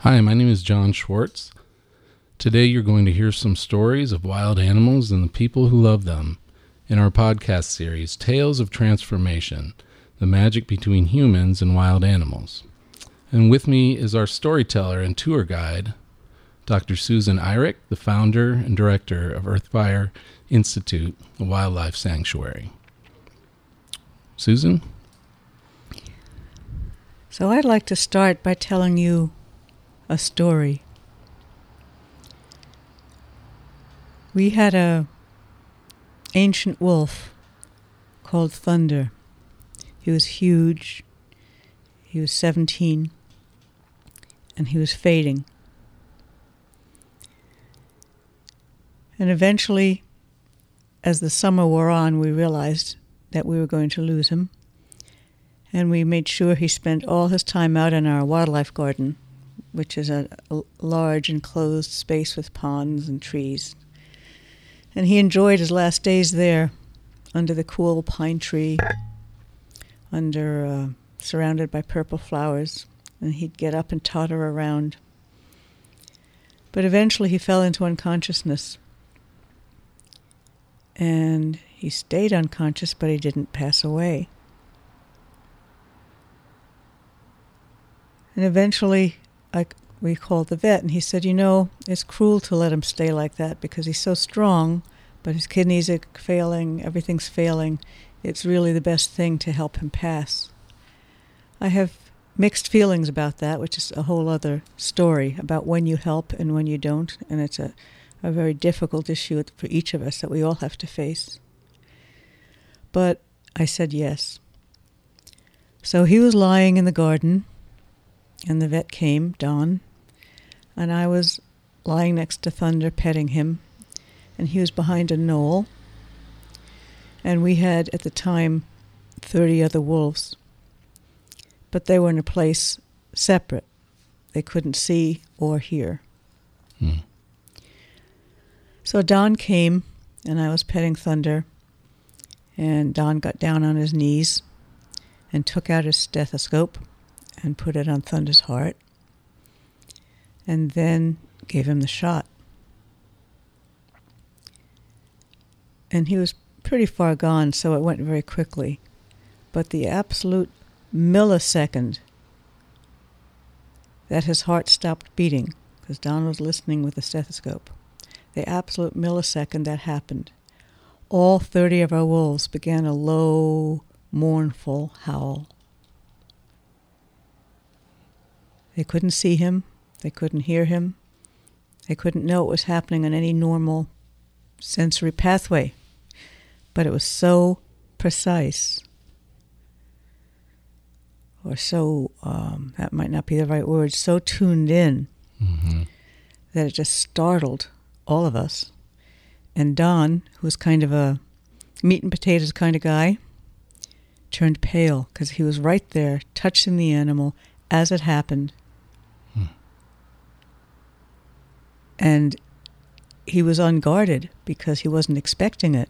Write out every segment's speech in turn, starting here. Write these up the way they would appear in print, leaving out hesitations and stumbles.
Hi, my name is John Schwartz. Today you're going to hear some stories of wild animals and the people who love them in our podcast series, Tales of Transformation, the Magic Between Humans and Wild Animals. And with me is our storyteller and tour guide, Dr. Susan Eirich, the founder and director of Earthfire Institute, a wildlife sanctuary. Susan? So I'd like to start by telling you a story. We had a ancient wolf called Thunder. He was huge. He was 17, and he was fading. And eventually, as the summer wore on, we realized that we were going to lose him, and we made sure he spent all his time out in our wildlife garden, which is a large enclosed space with ponds and trees. And he enjoyed his last days there under the cool pine tree, surrounded by purple flowers, and he'd get up and totter around. But eventually he fell into unconsciousness. And he stayed unconscious, but he didn't pass away. And eventually we called the vet, and he said, it's cruel to let him stay like that because he's so strong, but his kidneys are failing, everything's failing. It's really the best thing to help him pass. I have mixed feelings about that, which is a whole other story about when you help and when you don't, and it's a very difficult issue for each of us that we all have to face. But I said yes. So he was lying in the garden, and the vet came, Don, and I was lying next to Thunder petting him, and he was behind a knoll, and we had at the time 30 other wolves, but they were in a place separate. They couldn't see or hear. So Don came, and I was petting Thunder, and Don got down on his knees and took out his stethoscope and put it on Thunder's heart, and then gave him the shot. And he was pretty far gone, so it went very quickly. But the absolute millisecond that his heart stopped beating, because Don was listening with the stethoscope, the absolute millisecond that happened, all 30 of our wolves began a low, mournful howl. They couldn't see him, they couldn't hear him, they couldn't know what was happening on any normal sensory pathway, but it was so precise, or so, that might not be the right word, so tuned in that it just startled all of us. And Don, who was kind of a meat and potatoes kind of guy, turned pale because he was right there touching the animal as it happened. And he was unguarded because he wasn't expecting it.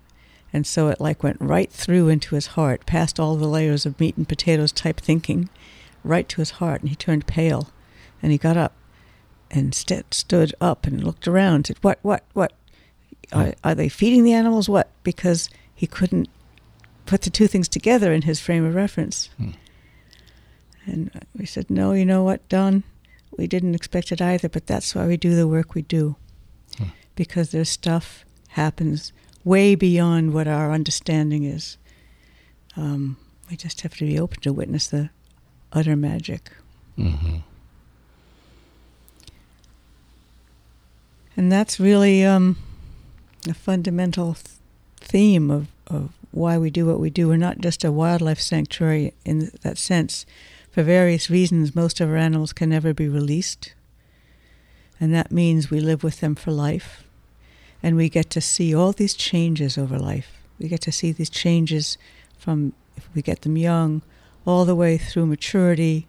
And so it went right through into his heart, past all the layers of meat and potatoes type thinking, right to his heart. And he turned pale. And he got up and stood up and looked around. Said, what? Are they feeding the animals? What? Because he couldn't put the two things together in his frame of reference. And we said, no, you know what, Don? We didn't expect it either, but that's why we do the work we do. Because there's stuff happens way beyond what our understanding is. We just have to be open to witness the utter magic. And that's really a fundamental theme of why we do what we do. We're not just a wildlife sanctuary in that sense. For various reasons, most of our animals can never be released. And that means we live with them for life. And we get to see all these changes over life. We get to see these changes from, if we get them young, all the way through maturity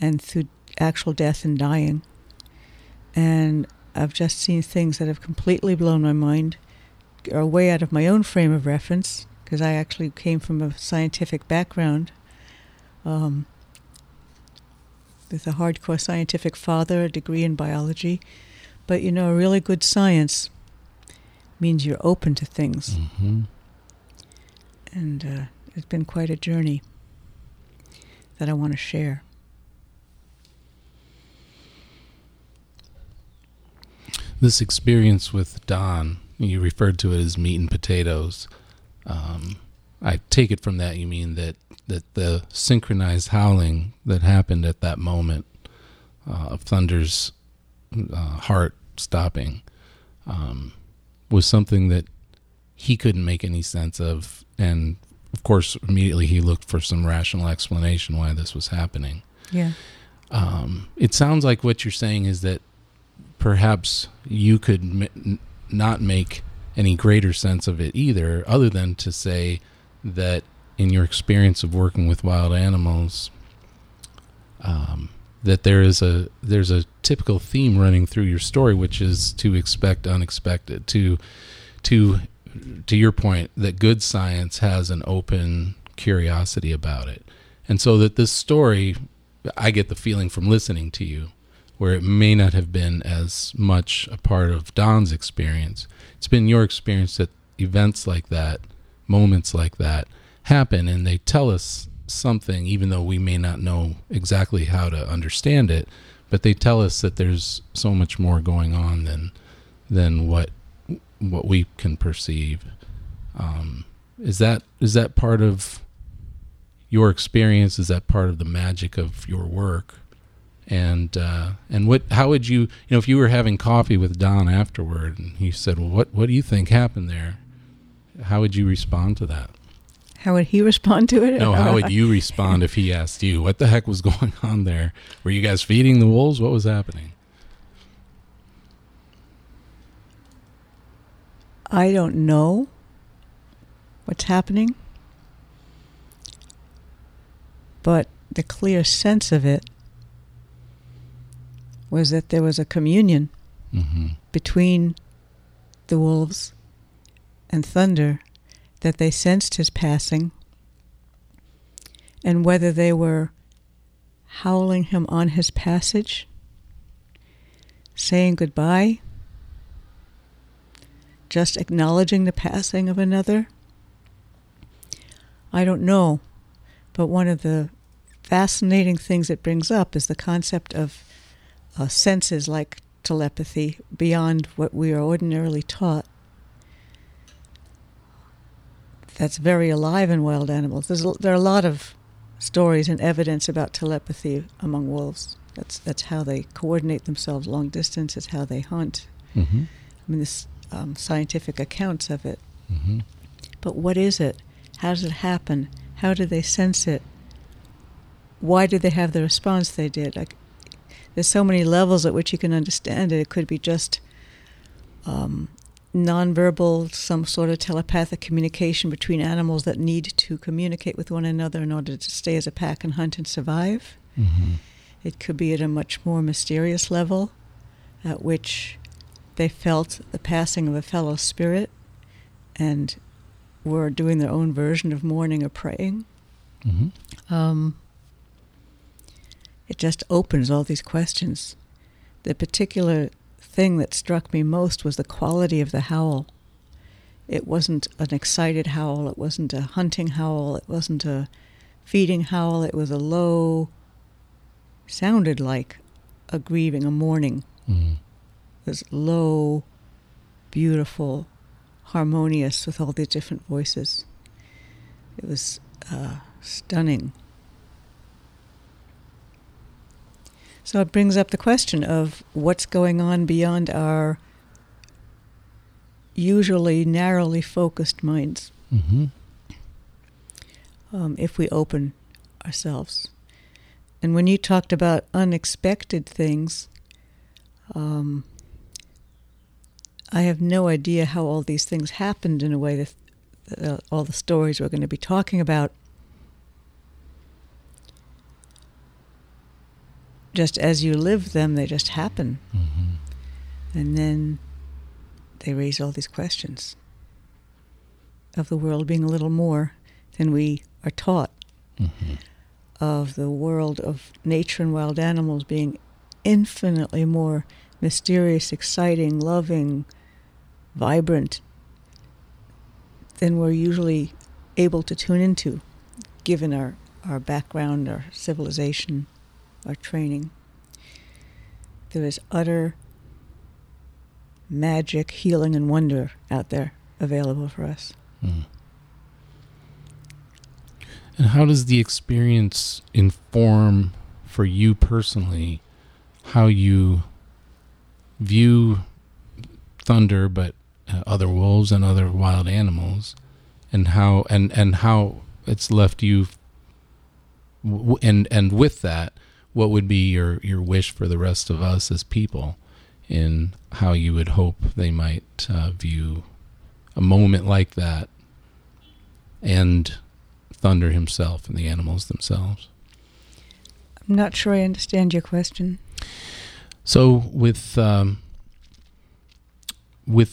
and through actual death and dying. And I've just seen things that have completely blown my mind, are way out of my own frame of reference, because I actually came from a scientific background. with a hardcore scientific father, a degree in biology. But, you know, a really good science means you're open to things. Mm-hmm. And it's been quite a journey that I want to share. This experience with Don, you referred to it as meat and potatoes. I take it from that you mean that the synchronized howling that happened at that moment of Thunder's heart stopping was something that he couldn't make any sense of. And, of course, immediately he looked for some rational explanation why this was happening. Yeah. It sounds like what you're saying is that perhaps you could not make any greater sense of it either, other than to say that in your experience of working with wild animals, that there's a typical theme running through your story, which is to expect unexpected, to your point, that good science has an open curiosity about it. And so that this story, I get the feeling from listening to you, where it may not have been as much a part of Don's experience, it's been your experience that events like that, moments like that happen, and they tell us something, even though we may not know exactly how to understand it, but they tell us that there's so much more going on than what we can perceive. Is that part of your experience? Is that part of the magic of your work? And how would you, if you were having coffee with Don afterward and he said, well, what do you think happened there? How would you respond to that? How would he respond to it? No, how would you respond if he asked you, what the heck was going on there? Were you guys feeding the wolves? What was happening? I don't know what's happening, but the clear sense of it was that there was a communion mm-hmm. between the wolves and Thunder, that they sensed his passing, and whether they were howling him on his passage, saying goodbye, just acknowledging the passing of another, I don't know. But one of the fascinating things it brings up is the concept of senses like telepathy beyond what we are ordinarily taught. That's very alive in wild animals. There are a lot of stories and evidence about telepathy among wolves. That's how they coordinate themselves long distance. It's how they hunt. Mm-hmm. I mean, there's scientific accounts of it. Mm-hmm. But what is it? How does it happen? How do they sense it? Why did they have the response they did? There's so many levels at which you can understand it. It could be just nonverbal, some sort of telepathic communication between animals that need to communicate with one another in order to stay as a pack and hunt and survive. Mm-hmm. It could be at a much more mysterious level at which they felt the passing of a fellow spirit and were doing their own version of mourning or praying. Mm-hmm. It just opens all these questions. The particular thing that struck me most was the quality of the howl. It wasn't an excited howl. It wasn't a hunting howl. It wasn't a feeding howl. It was a low, sounded like a grieving, a mourning. Mm-hmm. It was low, beautiful, harmonious with all these different voices. It was stunning. So it brings up the question of what's going on beyond our usually narrowly focused minds mm-hmm. If we open ourselves. And when you talked about unexpected things, I have no idea how all these things happened in a way that all the stories we're going to be talking about. Just as you live them, they just happen. Mm-hmm. And then they raise all these questions of the world being a little more than we are taught. Mm-hmm. of the world of nature and wild animals being infinitely more mysterious, exciting, loving, vibrant than we're usually able to tune into, given our background, our civilization, our training. There is utter magic, healing, and wonder out there available for us. Mm. And how does the experience inform, for you personally, how you view thunder, but other wolves and other wild animals, and how it's left you, and with that, what would be your wish for the rest of us as people, in how you would hope they might view a moment like that, and thunder himself and the animals themselves? I'm not sure I understand your question. So with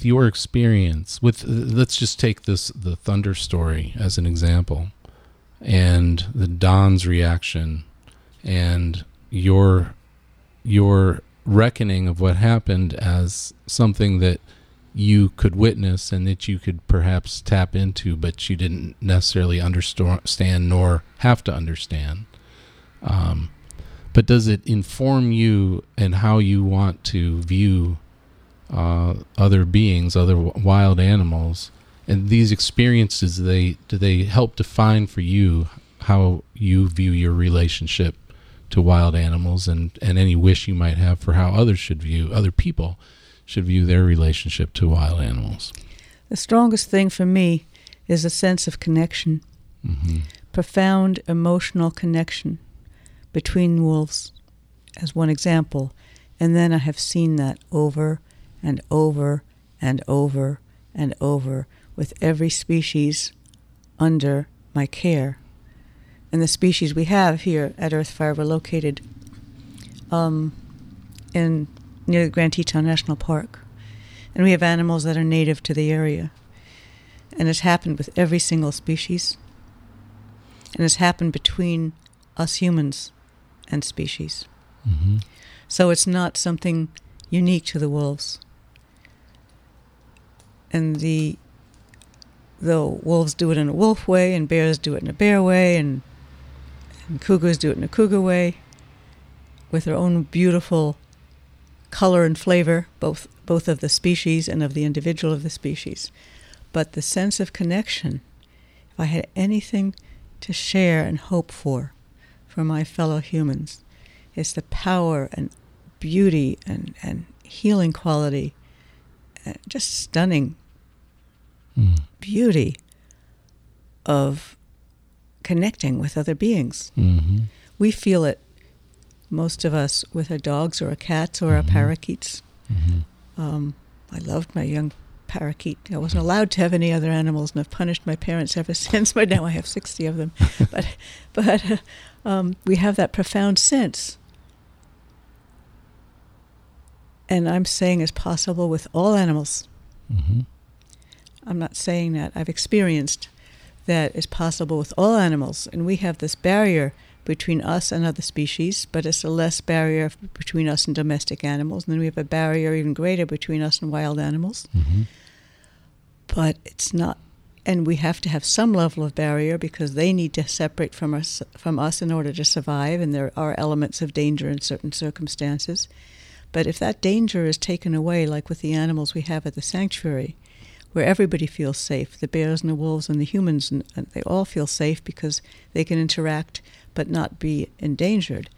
your experience, let's just take the thunder story as an example, and the Don's reaction, and your reckoning of what happened as something that you could witness and that you could perhaps tap into, but you didn't necessarily understand nor have to understand. But does it inform you in how you want to view other beings, other wild animals, and these experiences? Do they help define for you how you view your relationship to wild animals, and any wish you might have for how other people should view their relationship to wild animals? The strongest thing for me is a sense of connection, mm-hmm. profound emotional connection between wolves, as one example. And then I have seen that over and over and over and over with every species under my care. And the species we have here at Earthfire, we're located near the Grand Teton National Park. And we have animals that are native to the area. And it's happened with every single species. And it's happened between us humans and species. Mm-hmm. So it's not something unique to the wolves. And though wolves do it in a wolf way, and bears do it in a bear way, and cougars do it in a cougar way, with their own beautiful color and flavor, both of the species and of the individual of the species. But the sense of connection, if I had anything to share and hope for my fellow humans, it's the power and beauty and healing quality, just stunning beauty of connecting with other beings. Mm-hmm. We feel it, most of us, with our dogs or our cats or our parakeets. Mm-hmm. I loved my young parakeet. I wasn't allowed to have any other animals, and I've punished my parents ever since. But now I have 60 of them. but we have that profound sense. And I'm saying it's possible with all animals. Mm-hmm. I'm not saying that. I've experienced that it's possible with all animals. And we have this barrier between us and other species, but it's a less barrier between us and domestic animals. And then we have a barrier even greater between us and wild animals. Mm-hmm. But it's not, and we have to have some level of barrier because they need to separate from us in order to survive, and there are elements of danger in certain circumstances. But if that danger is taken away, like with the animals we have at the sanctuary, where everybody feels safe, the bears and the wolves and the humans, and they all feel safe because they can interact but not be endangered,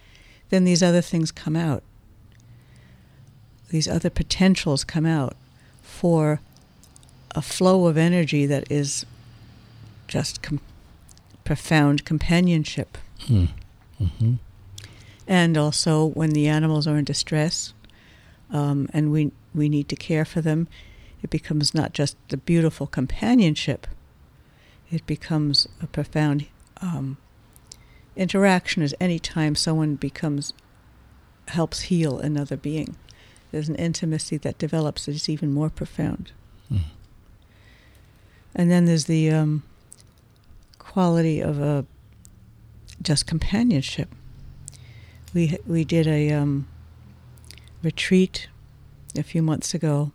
then these other things come out. These other potentials come out for a flow of energy that is just profound companionship. Mm-hmm. And also when the animals are in distress, and we need to care for them, it becomes not just the beautiful companionship, it becomes a profound interaction. Is any time someone helps heal another being, there's an intimacy that develops that is even more profound. Mm. And then there's the quality of a just companionship. We did a retreat a few months ago.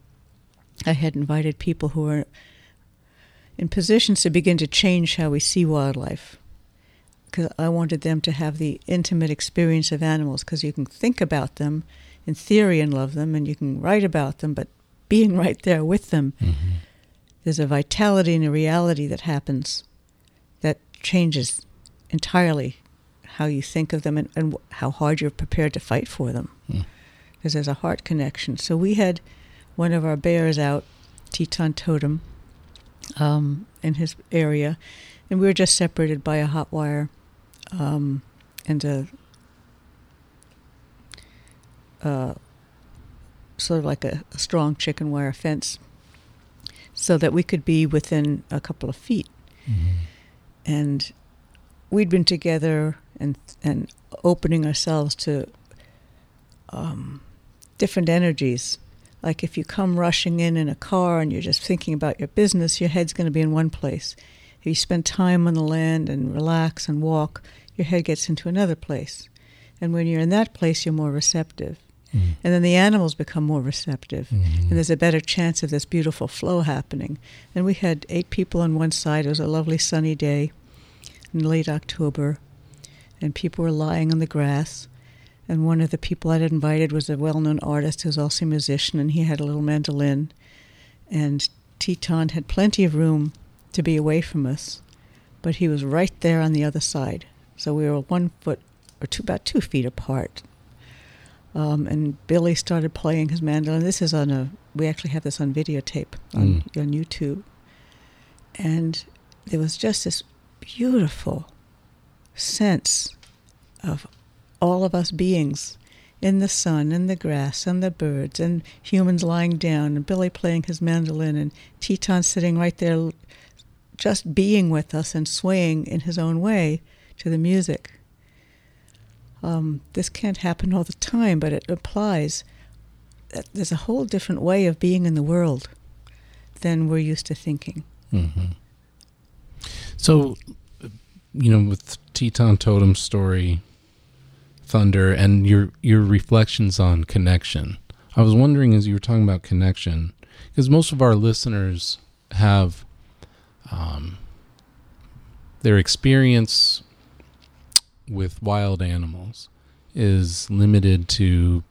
I had invited people who were in positions to begin to change how we see wildlife, because I wanted them to have the intimate experience of animals, because you can think about them in theory and love them, and you can write about them, but being right there with them, mm-hmm. there's a vitality and a reality that happens that changes entirely how you think of them and how hard you're prepared to fight for them, because there's a heart connection. So we had one of our bears out, Teton Totem, in his area, and we were just separated by a hot wire and a sort of like a strong chicken wire fence, so that we could be within a couple of feet. Mm-hmm. And we'd been together and opening ourselves to different energies. Like if you come rushing in a car and you're just thinking about your business, your head's going to be in one place. If you spend time on the land and relax and walk, your head gets into another place. And when you're in that place, you're more receptive. Mm-hmm. And then the animals become more receptive. Mm-hmm. And there's a better chance of this beautiful flow happening. And we had 8 people on one side. It was a lovely sunny day in late October. And people were lying on the grass. And one of the people I'd invited was a well-known artist who's also a musician, and he had a little mandolin. And Teton had plenty of room to be away from us, but he was right there on the other side. So we were 1 foot, or about 2 feet apart. And Billy started playing his mandolin. This is we actually have this on videotape on YouTube. And there was just this beautiful sense of all of us beings in the sun and the grass and the birds and humans lying down and Billy playing his mandolin and Teton sitting right there just being with us and swaying in his own way to the music. This can't happen all the time, but it applies. There's a whole different way of being in the world than we're used to thinking. Mm-hmm. So, with Teton Totem's story, Thunder, and your reflections on connection, I was wondering, as you were talking about connection, because most of our listeners have their experience with wild animals is limited to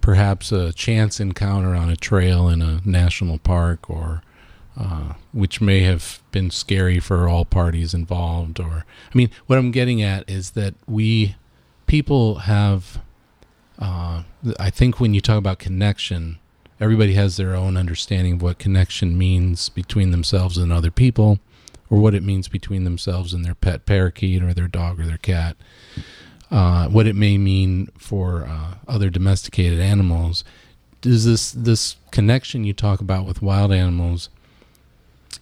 perhaps a chance encounter on a trail in a national park, or which may have been scary for all parties involved. Or, what I'm getting at is that people have, I think when you talk about connection, everybody has their own understanding of what connection means between themselves and other people, or what it means between themselves and their pet parakeet or their dog or their cat, what it may mean for other domesticated animals. Is this connection you talk about with wild animals,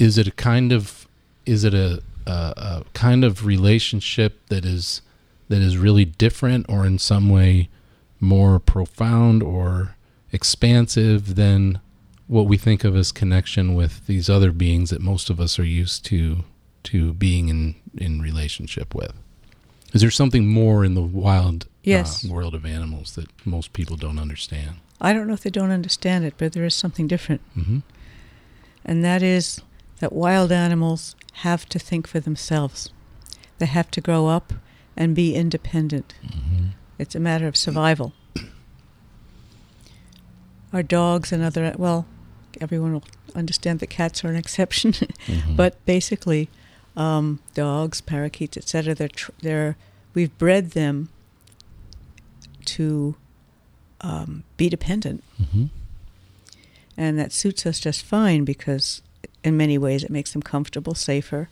is it a kind of relationship that is really different, or in some way more profound or expansive than what we think of as connection with these other beings that most of us are used to being in relationship with? Is there something more in the wild world of animals that most people don't understand? I don't know if they don't understand it, but there is something different. Mm-hmm. And that is that wild animals have to think for themselves. They have to grow up and be independent. Mm-hmm. It's a matter of survival. Our dogs and other, everyone will understand that cats are an exception, mm-hmm. but basically, dogs, parakeets, etc. We've bred them to be dependent, mm-hmm. and that suits us just fine, because in many ways it makes them comfortable, safer.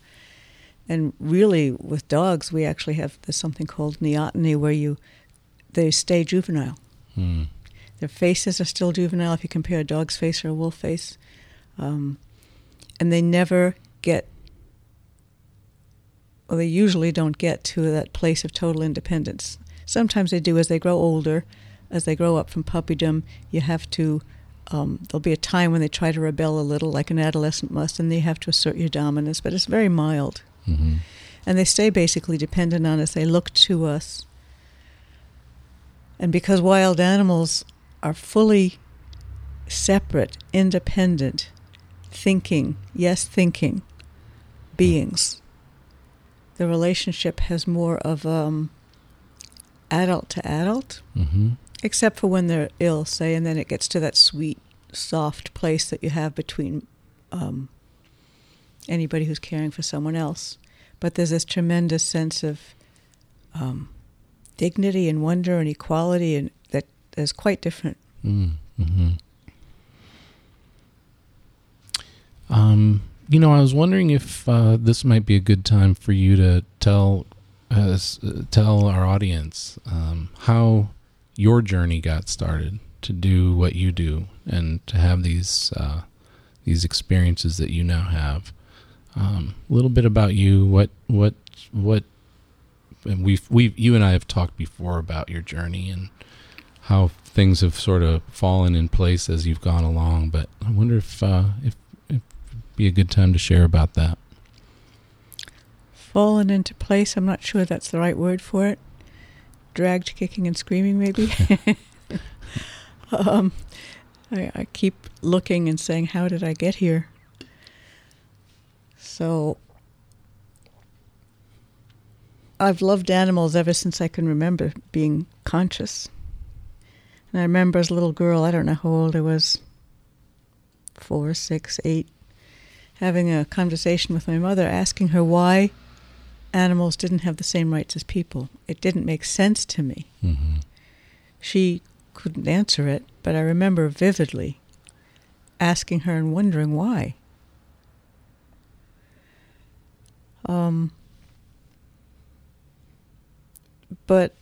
And really, with dogs, we actually have this something called neoteny, where they stay juvenile. Mm. Their faces are still juvenile if you compare a dog's face or a wolf face. And they never they usually don't get to that place of total independence. Sometimes they do as they grow older, as they grow up from puppydom. You have to, there'll be a time when they try to rebel a little, like an adolescent must, and they have to assert your dominance, but it's very mild. Mm-hmm. And they stay basically dependent on us. They look to us. And because wild animals are fully separate, independent, thinking beings, the relationship has more of adult to adult, mm-hmm. except for when they're ill, say, and then it gets to that sweet, soft place that you have between anybody who's caring for someone else. But there's this tremendous sense of dignity and wonder and equality, and that is quite different. Mm-hmm. You know, I was wondering if this might be a good time for you to tell our audience how your journey got started to do what you do and to have these experiences that you now have. A little bit about you. What? And we've you and I have talked before about your journey and how things have sort of fallen in place as you've gone along. But I wonder if it'd be a good time to share about that. Fallen into place. I'm not sure that's the right word for it. Dragged, kicking, and screaming, maybe. I keep looking and saying, "How did I get here?" So I've loved animals ever since I can remember being conscious. And I remember as a little girl, I don't know how old I was, 4, 6, 8, having a conversation with my mother, asking her why animals didn't have the same rights as people. It didn't make sense to me. Mm-hmm. She couldn't answer it, but I remember vividly asking her and wondering why. But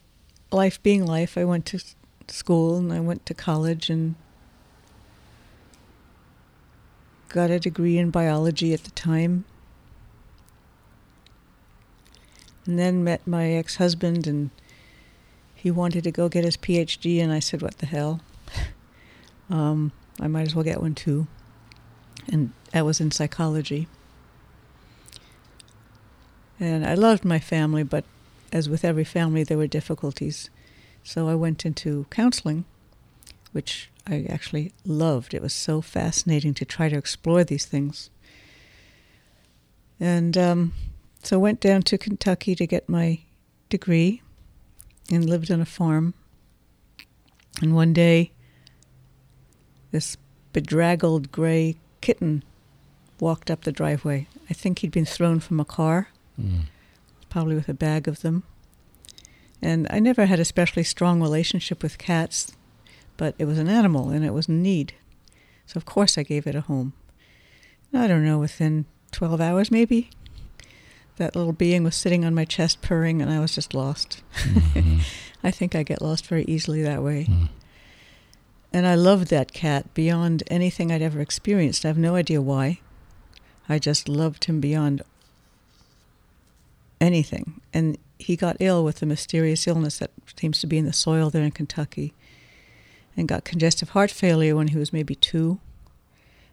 life being life, I went to school and I went to college and got a degree in biology at the time. And then met my ex-husband, and he wanted to go get his PhD, and I said, what the hell? I might as well get one too. And that was in psychology. And I loved my family, but as with every family, there were difficulties. So I went into counseling, which I actually loved. It was so fascinating to try to explore these things. And so I went down to Kentucky to get my degree and lived on a farm. And one day, this bedraggled gray kitten walked up the driveway. I think he'd been thrown from a car. Mm. Probably with a bag of them. And I never had a especially strong relationship with cats, but it was an animal and it was in need. So of course I gave it a home. I don't know, within 12 hours maybe, that little being was sitting on my chest purring, and I was just lost. Mm-hmm. I think I get lost very easily that way. Mm. And I loved that cat beyond anything I'd ever experienced. I have no idea why. I just loved him beyond anything. And he got ill with the mysterious illness that seems to be in the soil there in Kentucky, and got congestive heart failure when he was maybe 2.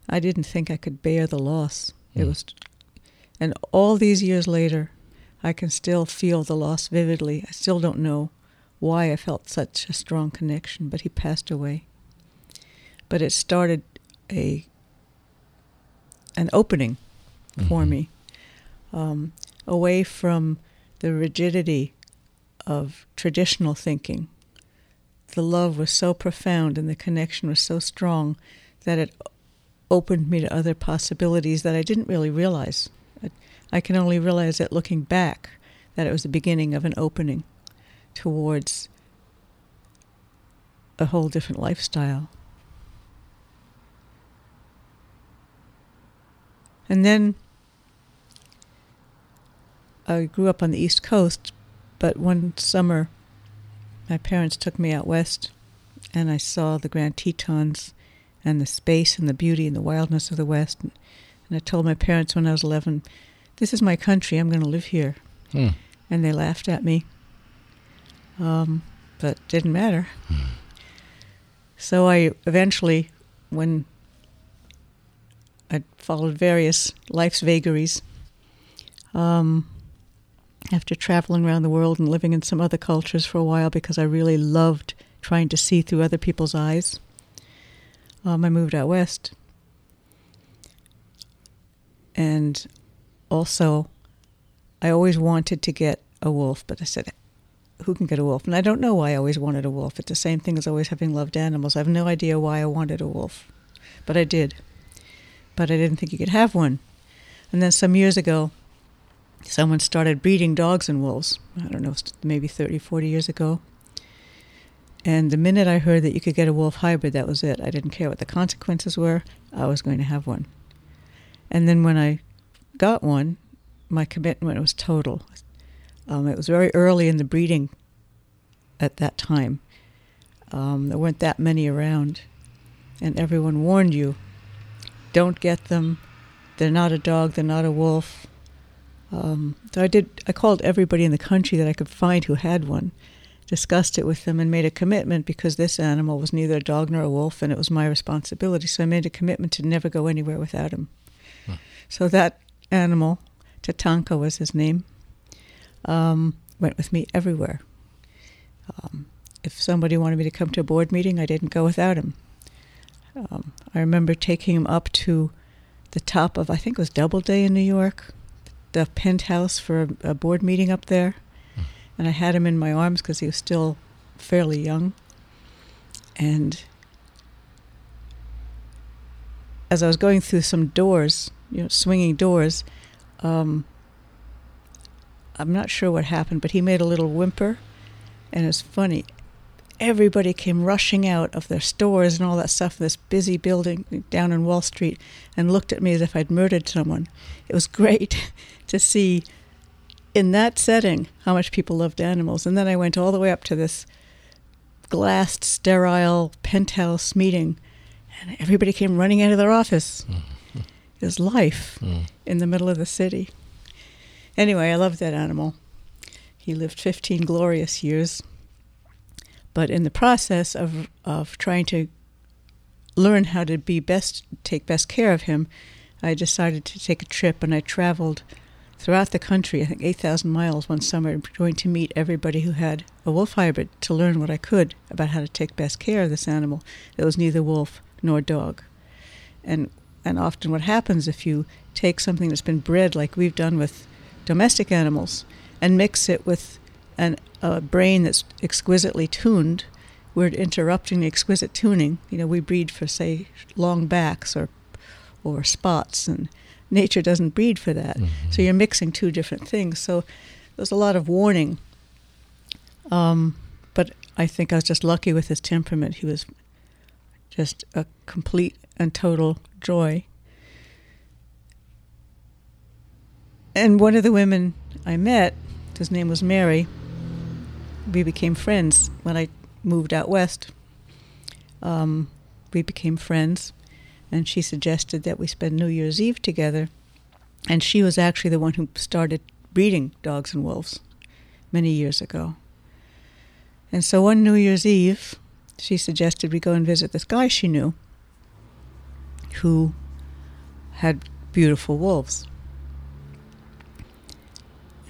I didn't think I could bear the loss. It was, and all these years later, I can still feel the loss vividly. I still don't know why I felt such a strong connection, but he passed away. But it started an opening for mm-hmm. me. Away from the rigidity of traditional thinking. The love was so profound and the connection was so strong that it opened me to other possibilities that I didn't really realize. I can only realize it looking back, that it was the beginning of an opening towards a whole different lifestyle. And then I grew up on the East Coast, but one summer my parents took me out west, and I saw the Grand Tetons and the space and the beauty and the wildness of the West. And I told my parents when I was 11, this is my country, I'm going to live here. Hmm. And they laughed at me, but it didn't matter. Hmm. So I eventually, when I followed various life's vagaries, after traveling around the world and living in some other cultures for a while because I really loved trying to see through other people's eyes. I moved out west. And also, I always wanted to get a wolf, but I said, who can get a wolf? And I don't know why I always wanted a wolf. It's the same thing as always having loved animals. I have no idea why I wanted a wolf, but I did. But I didn't think you could have one. And then some years ago, someone started breeding dogs and wolves. I don't know, maybe 30, 40 years ago. And the minute I heard that you could get a wolf hybrid, that was it. I didn't care what the consequences were. I was going to have one. And then when I got one, my commitment was total. It was very early in the breeding at that time. There weren't that many around. And everyone warned you, don't get them. They're not a dog. They're not a wolf. So I called everybody in the country that I could find who had one, discussed it with them, and made a commitment because this animal was neither a dog nor a wolf, and it was my responsibility. So I made a commitment to never go anywhere without him. Huh. So that animal, Tatanka was his name, went with me everywhere. If somebody wanted me to come to a board meeting, I didn't go without him. I remember taking him up to the top of, I think it was Doubleday in New York, the penthouse for a board meeting up there. Mm. And I had him in my arms because he was still fairly young. And as I was going through some doors, swinging doors, I'm not sure what happened, but he made a little whimper, and it's funny. Everybody came rushing out of their stores and all that stuff, this busy building down in Wall Street, and looked at me as if I'd murdered someone. It was great to see in that setting how much people loved animals. And then I went all the way up to this glassed, sterile penthouse meeting, and everybody came running out of their office. Mm-hmm. It was life in the middle of the city. Anyway, I loved that animal. He lived 15 glorious years. But in the process of trying to learn how to take best care of him, I decided to take a trip, and I traveled throughout the country, I think 8,000 miles one summer, going to meet everybody who had a wolf hybrid to learn what I could about how to take best care of this animal that was neither wolf nor dog. And often what happens if you take something that's been bred like we've done with domestic animals and mix it with a brain that's exquisitely tuned, we're interrupting the exquisite tuning. We breed for, say, long backs or spots, and nature doesn't breed for that. Mm-hmm. So you're mixing two different things. So there's a lot of warning. But I think I was just lucky with his temperament. He was just a complete and total joy. And one of the women I met, whose name was Mary, we became friends when I moved out west. We became friends, and she suggested that we spend New Year's Eve together. And she was actually the one who started breeding dogs and wolves many years ago. And so one New Year's Eve, she suggested we go and visit this guy she knew who had beautiful wolves.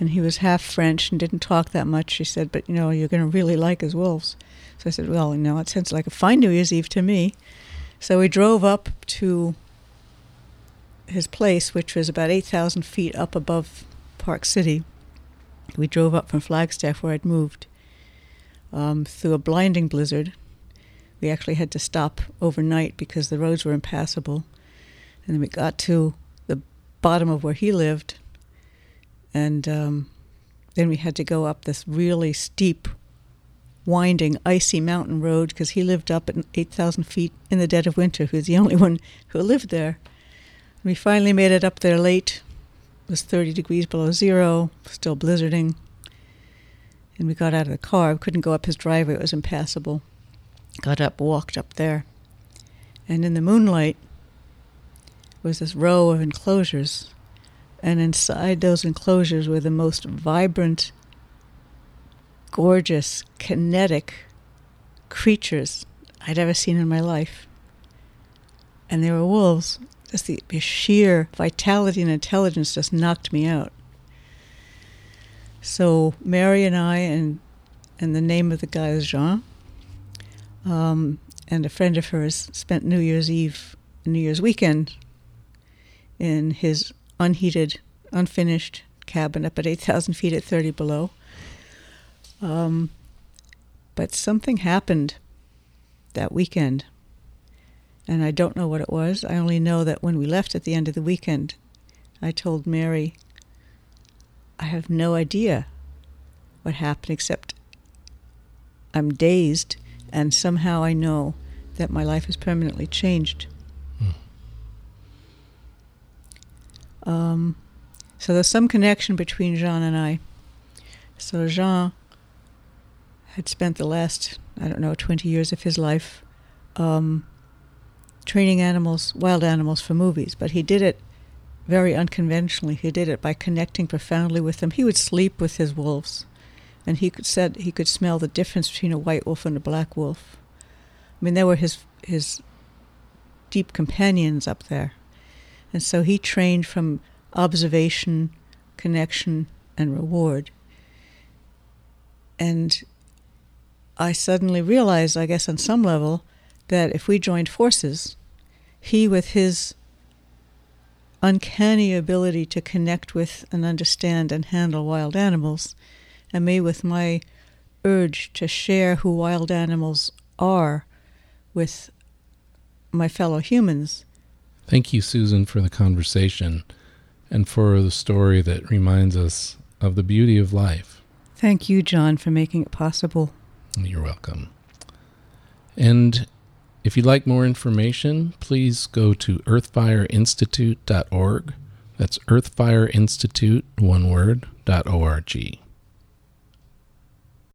And he was half French and didn't talk that much. She said, but, you're going to really like his wolves. So I said, well, it sounds like a fine New Year's Eve to me. So we drove up to his place, which was about 8,000 feet up above Park City. We drove up from Flagstaff, where I'd moved, through a blinding blizzard. We actually had to stop overnight because the roads were impassable. And then we got to the bottom of where he lived. And then we had to go up this really steep, winding, icy mountain road because he lived up at 8,000 feet in the dead of winter. He was the only one who lived there. And we finally made it up there late. It was 30 degrees below zero, still blizzarding. And we got out of the car. We couldn't go up his driveway. It was impassable. Got up, walked up there. And in the moonlight was this row of enclosures. And inside those enclosures were the most vibrant, gorgeous, kinetic creatures I'd ever seen in my life. And they were wolves. Just the sheer vitality and intelligence just knocked me out. So Mary and I, and the name of the guy is Jean, and a friend of hers spent New Year's Eve, New Year's weekend in his unheated, unfinished cabin up at 8,000 feet at 30 below. But something happened that weekend, and I don't know what it was. I only know that when we left at the end of the weekend, I told Mary, I have no idea what happened, except I'm dazed, and somehow I know that my life is permanently changed. So there's some connection between Jean and I. So Jean had spent the last, 20 years of his life training animals, wild animals for movies. But he did it very unconventionally. He did it by connecting profoundly with them. He would sleep with his wolves, and he could smell the difference between a white wolf and a black wolf. I mean, they were his deep companions up there. And so he trained from observation, connection, and reward. And I suddenly realized, I guess on some level, that if we joined forces, he with his uncanny ability to connect with and understand and handle wild animals, and me with my urge to share who wild animals are with my fellow humans. Thank you, Susan, for the conversation and for the story that reminds us of the beauty of life. Thank you, John, for making it possible. You're welcome. And if you'd like more information, please go to earthfireinstitute.org. That's earthfireinstitute, one word, .org.